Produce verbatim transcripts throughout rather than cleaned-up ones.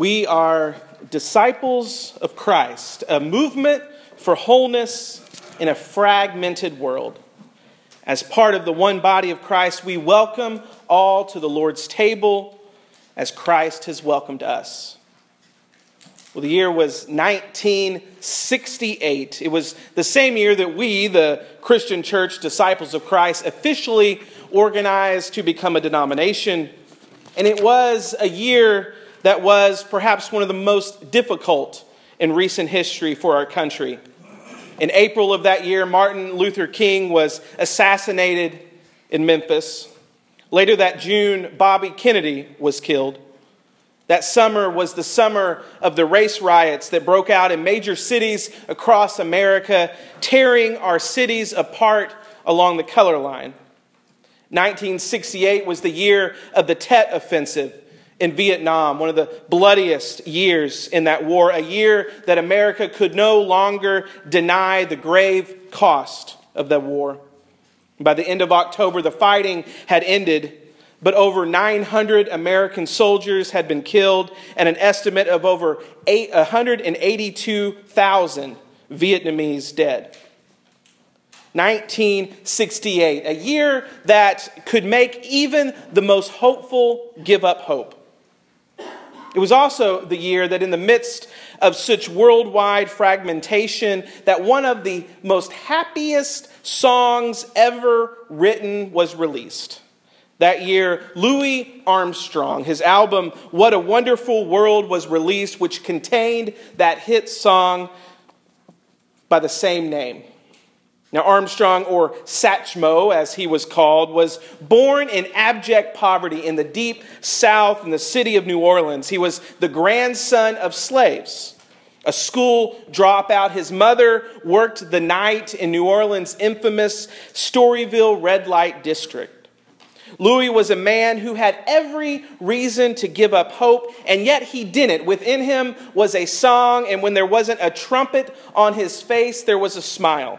We are disciples of Christ, a movement for wholeness in a fragmented world. As part of the one body of Christ, we welcome all to the Lord's table as Christ has welcomed us. Well, the year was nineteen sixty-eight. It was the same year that we, the Christian Church Disciples of Christ, officially organized to become a denomination. And it was a year that was perhaps one of the most difficult in recent history for our country. In April of that year, Martin Luther King was assassinated in Memphis. Later that June, Bobby Kennedy was killed. That summer was the summer of the race riots that broke out in major cities across America, tearing our cities apart along the color line. nineteen sixty-eight was the year of the Tet Offensive in Vietnam, one of the bloodiest years in that war, a year that America could no longer deny the grave cost of the war. By the end of October, the fighting had ended, but over nine hundred American soldiers had been killed, and an estimate of over one hundred eighty-two thousand Vietnamese dead. nineteen sixty-eight, a year that could make even the most hopeful give up hope. It was also the year that in the midst of such worldwide fragmentation, that one of the most happiest songs ever written was released. That year, Louis Armstrong, his album, What a Wonderful World, was released, which contained that hit song by the same name. Now, Armstrong, or Satchmo, as he was called, was born in abject poverty in the deep South in the city of New Orleans. He was the grandson of slaves, a school dropout. His mother worked the night in New Orleans' infamous Storyville red light district. Louis was a man who had every reason to give up hope, and yet he didn't. Within him was a song, and when there wasn't a trumpet on his face, there was a smile.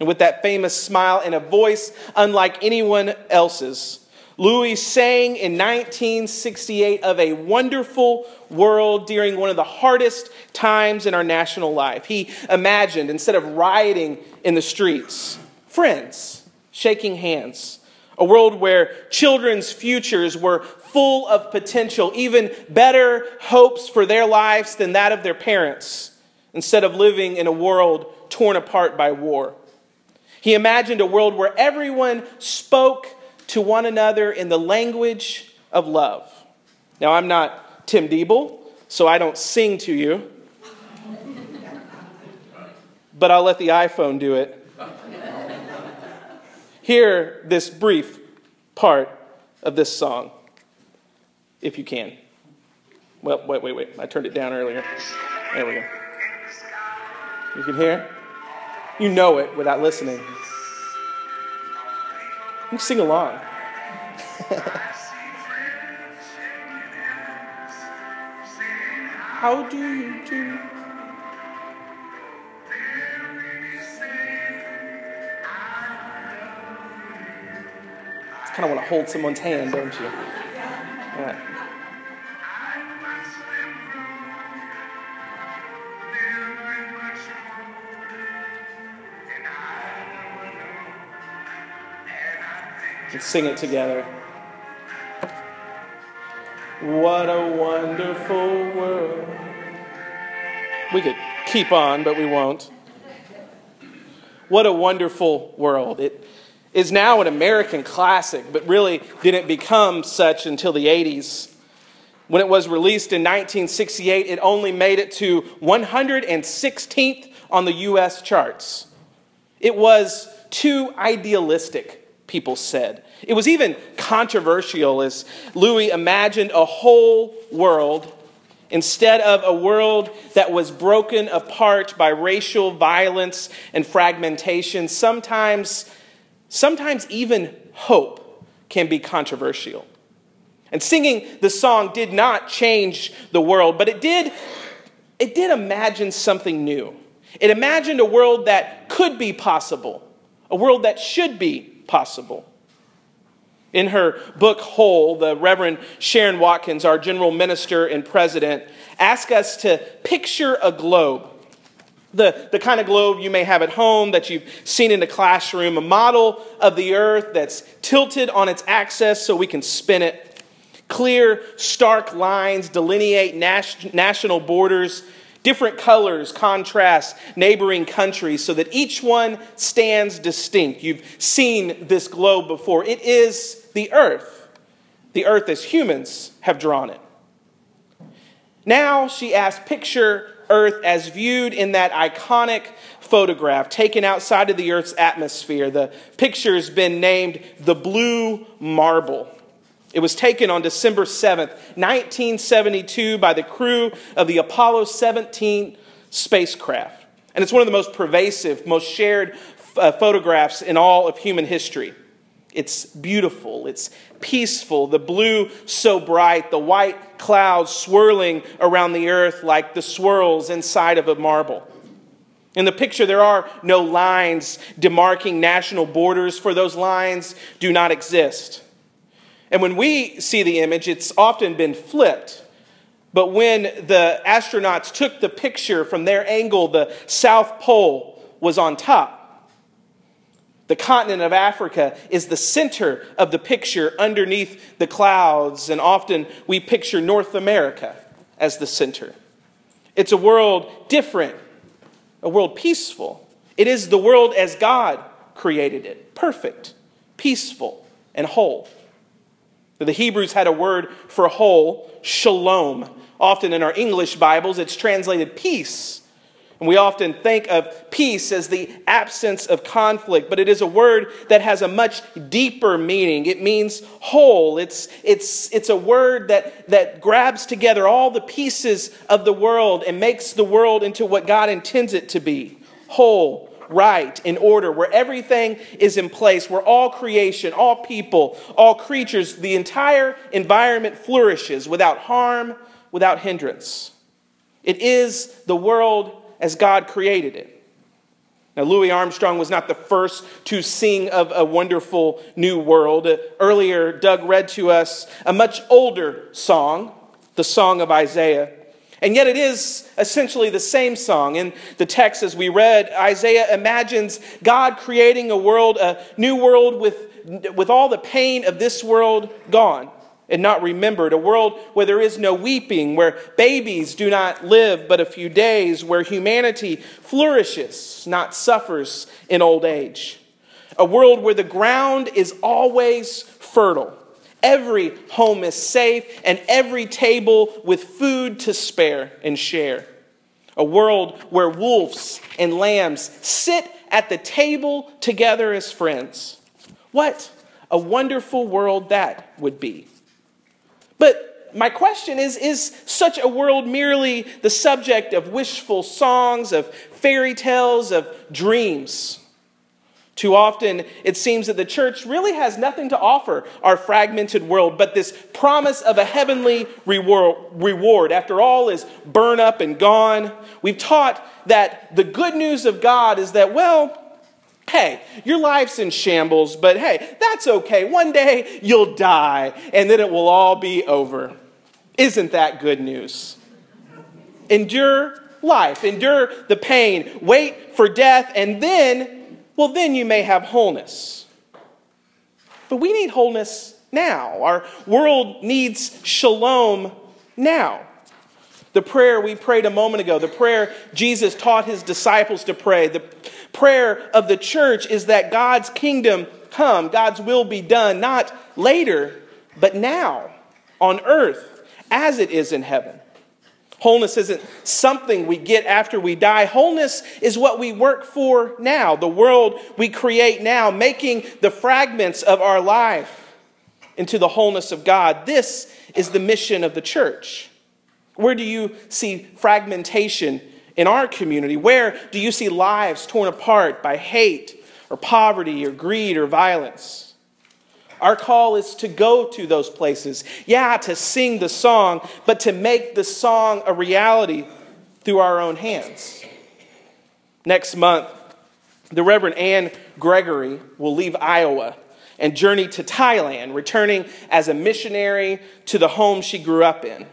And with that famous smile and a voice unlike anyone else's, Louis sang in nineteen sixty-eight of a wonderful world during one of the hardest times in our national life. He imagined, instead of rioting in the streets, friends shaking hands, a world where children's futures were full of potential, even better hopes for their lives than that of their parents, instead of living in a world torn apart by war. He imagined a world where everyone spoke to one another in the language of love. Now, I'm not Tim Diebel, so I don't sing to you, but I'll let the iPhone do it. Hear this brief part of this song, if you can. Well, wait, wait, wait. I turned it down earlier. There we go. You can hear? You know it without listening. You can sing along. How do you do? It's kind of want to hold someone's hand, don't you? All right. Let's sing it together. What a wonderful world. We could keep on, but we won't. What a wonderful world. It is now an American classic, but really didn't become such until the eighties. When it was released in nineteen sixty-eight, it only made it to one hundred sixteenth on the U S charts. It was too idealistic, people said. It was even controversial, as Louis imagined a whole world instead of a world that was broken apart by racial violence and fragmentation. Sometimes, sometimes even hope can be controversial. And singing the song did not change the world, but it did, it did imagine something new. It imagined a world that could be possible, a world that should be possible. In her book, Whole, the Reverend Sharon Watkins, our general minister and president, asked us to picture a globe. The, the kind of globe you may have at home that you've seen in the classroom, a model of the earth that's tilted on its axis so we can spin it. Clear, stark lines delineate nas- national borders, different colors contrast neighboring countries so that each one stands distinct. You've seen this globe before. It is the earth. The earth as humans have drawn it. Now, she asked, picture Earth as viewed in that iconic photograph taken outside of the Earth's atmosphere. The picture has been named the Blue Marble. It was taken on December seventh, nineteen seventy-two by the crew of the Apollo seventeen spacecraft. And it's one of the most pervasive, most shared uh, photographs in all of human history. It's beautiful, it's peaceful, the blue so bright, the white clouds swirling around the earth like the swirls inside of a marble. In the picture, there are no lines demarking national borders, for those lines do not exist. And when we see the image, it's often been flipped. But when the astronauts took the picture from their angle, the South Pole was on top. The continent of Africa is the center of the picture underneath the clouds, and often we picture North America as the center. It's a world different, a world peaceful. It is the world as God created it, perfect, peaceful, and whole. The Hebrews had a word for whole, shalom. Often in our English Bibles, it's translated peace. And we often think of peace as the absence of conflict, but it is a word that has a much deeper meaning. It means whole. It's, it's, it's a word that, that grabs together all the pieces of the world and makes the world into what God intends it to be. Whole, right, in order, where everything is in place, where all creation, all people, all creatures, the entire environment flourishes without harm, without hindrance. It is the world as God created it. Now, Louis Armstrong was not the first to sing of a wonderful new world. Earlier, Doug read to us a much older song, the Song of Isaiah. And yet it is essentially the same song. In the text as we read, Isaiah imagines God creating a world, a new world with, with all the pain of this world gone and not remembered, a world where there is no weeping, where babies do not live but a few days, where humanity flourishes, not suffers in old age, a world where the ground is always fertile, every home is safe, and every table with food to spare and share, a world where wolves and lambs sit at the table together as friends. What a wonderful world that would be. But my question is, is such a world merely the subject of wishful songs, of fairy tales, of dreams? Too often, it seems that the church really has nothing to offer our fragmented world but this promise of a heavenly reward. After all is burned up and gone, we've taught that the good news of God is that, well, hey, your life's in shambles, but hey, that's okay. One day you'll die, and then it will all be over. Isn't that good news? Endure life. Endure the pain. Wait for death, and then, well, then you may have wholeness. But we need wholeness now. Our world needs shalom now. The prayer we prayed a moment ago, the prayer Jesus taught his disciples to pray, the prayer of the church is that God's kingdom come, God's will be done, not later, but now, on earth, as it is in heaven. Wholeness isn't something we get after we die. Wholeness is what we work for now, the world we create now, making the fragments of our life into the wholeness of God. This is the mission of the church. Where do you see fragmentation in our community? Where do you see lives torn apart by hate or poverty or greed or violence? Our call is to go to those places. Yeah, to sing the song, but to make the song a reality through our own hands. Next month, the Reverend Ann Gregory will leave Iowa and journeyed to Thailand, returning as a missionary to the home she grew up in.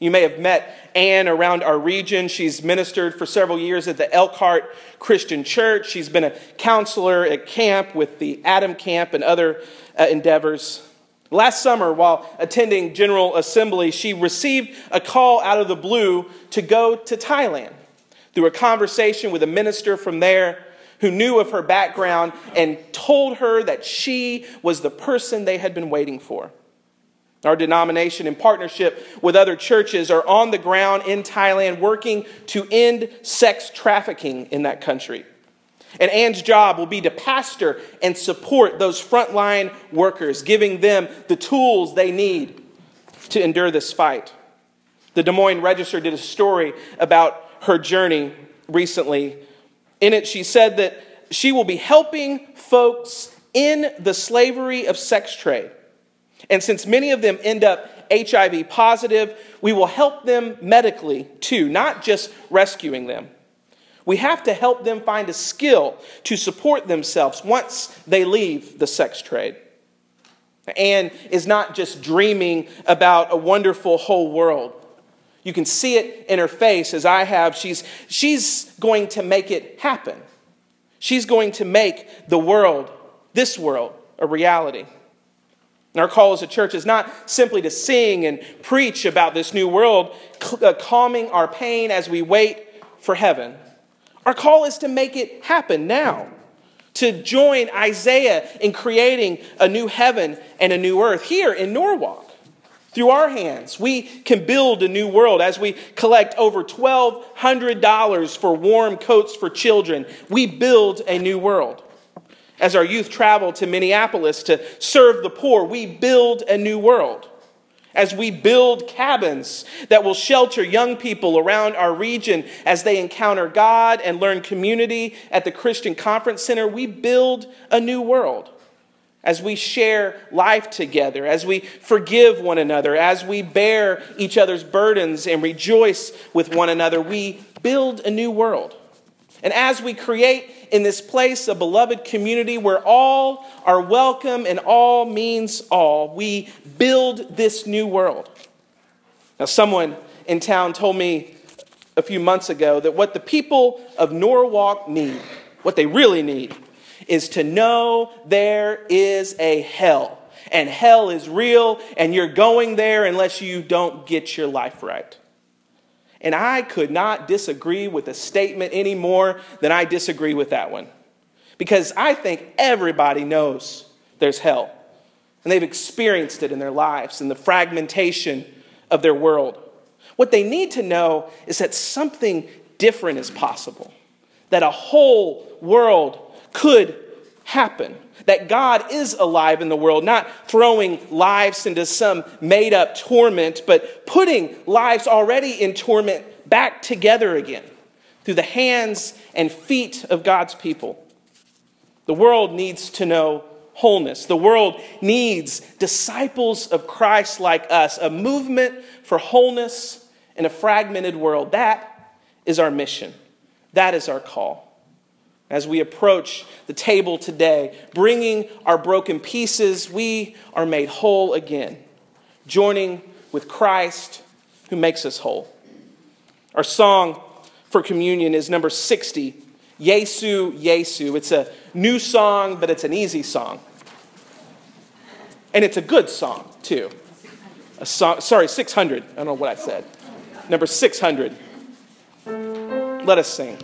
You may have met Anne around our region. She's ministered for several years at the Elkhart Christian Church. She's been a counselor at camp with the Adam Camp and other uh, endeavors. Last summer, while attending General Assembly, she received a call out of the blue to go to Thailand. Through a conversation with a minister from there who knew of her background and told her that she was the person they had been waiting for. Our denomination, in partnership with other churches, are on the ground in Thailand working to end sex trafficking in that country. And Anne's job will be to pastor and support those frontline workers, giving them the tools they need to endure this fight. The Des Moines Register did a story about her journey recently. In it, she said that she will be helping folks in the slavery of sex trade. And since many of them end up H I V positive, we will help them medically too, not just rescuing them. We have to help them find a skill to support themselves once they leave the sex trade. Anne is not just dreaming about a wonderful whole world. You can see it in her face as I have. She's, she's going to make it happen. She's going to make the world, this world, a reality. And our call as a church is not simply to sing and preach about this new world, calming our pain as we wait for heaven. Our call is to make it happen now, to join Isaiah in creating a new heaven and a new earth here in Norwalk. Through our hands, we can build a new world as we collect over twelve hundred dollars for warm coats for children. We build a new world. As our youth travel to Minneapolis to serve the poor, we build a new world. As we build cabins that will shelter young people around our region as they encounter God and learn community at the Christian Conference Center, we build a new world. As we share life together, as we forgive one another, as we bear each other's burdens and rejoice with one another, we build a new world. And as we create in this place a beloved community where all are welcome and all means all, we build this new world. Now, someone in town told me a few months ago that what the people of Norwalk need, what they really need, is to know there is a hell, and hell is real, and you're going there unless you don't get your life right. And I could not disagree with a statement any more than I disagree with that one, because I think everybody knows there's hell, and they've experienced it in their lives and the fragmentation of their world. What they need to know is that something different is possible, that a whole world could happen, that God is alive in the world, not throwing lives into some made-up torment, but putting lives already in torment back together again through the hands and feet of God's people. The world needs to know wholeness. The world needs disciples of Christ like us, a movement for wholeness in a fragmented world. That is our mission. That is our call. As we approach the table today, bringing our broken pieces, we are made whole again, joining with Christ who makes us whole. Our song for communion is number sixty, Yesu, Yesu. It's a new song, but it's an easy song. And it's a good song, too. A song, sorry, six hundred. I don't know what I said. Number six hundred. Let us sing.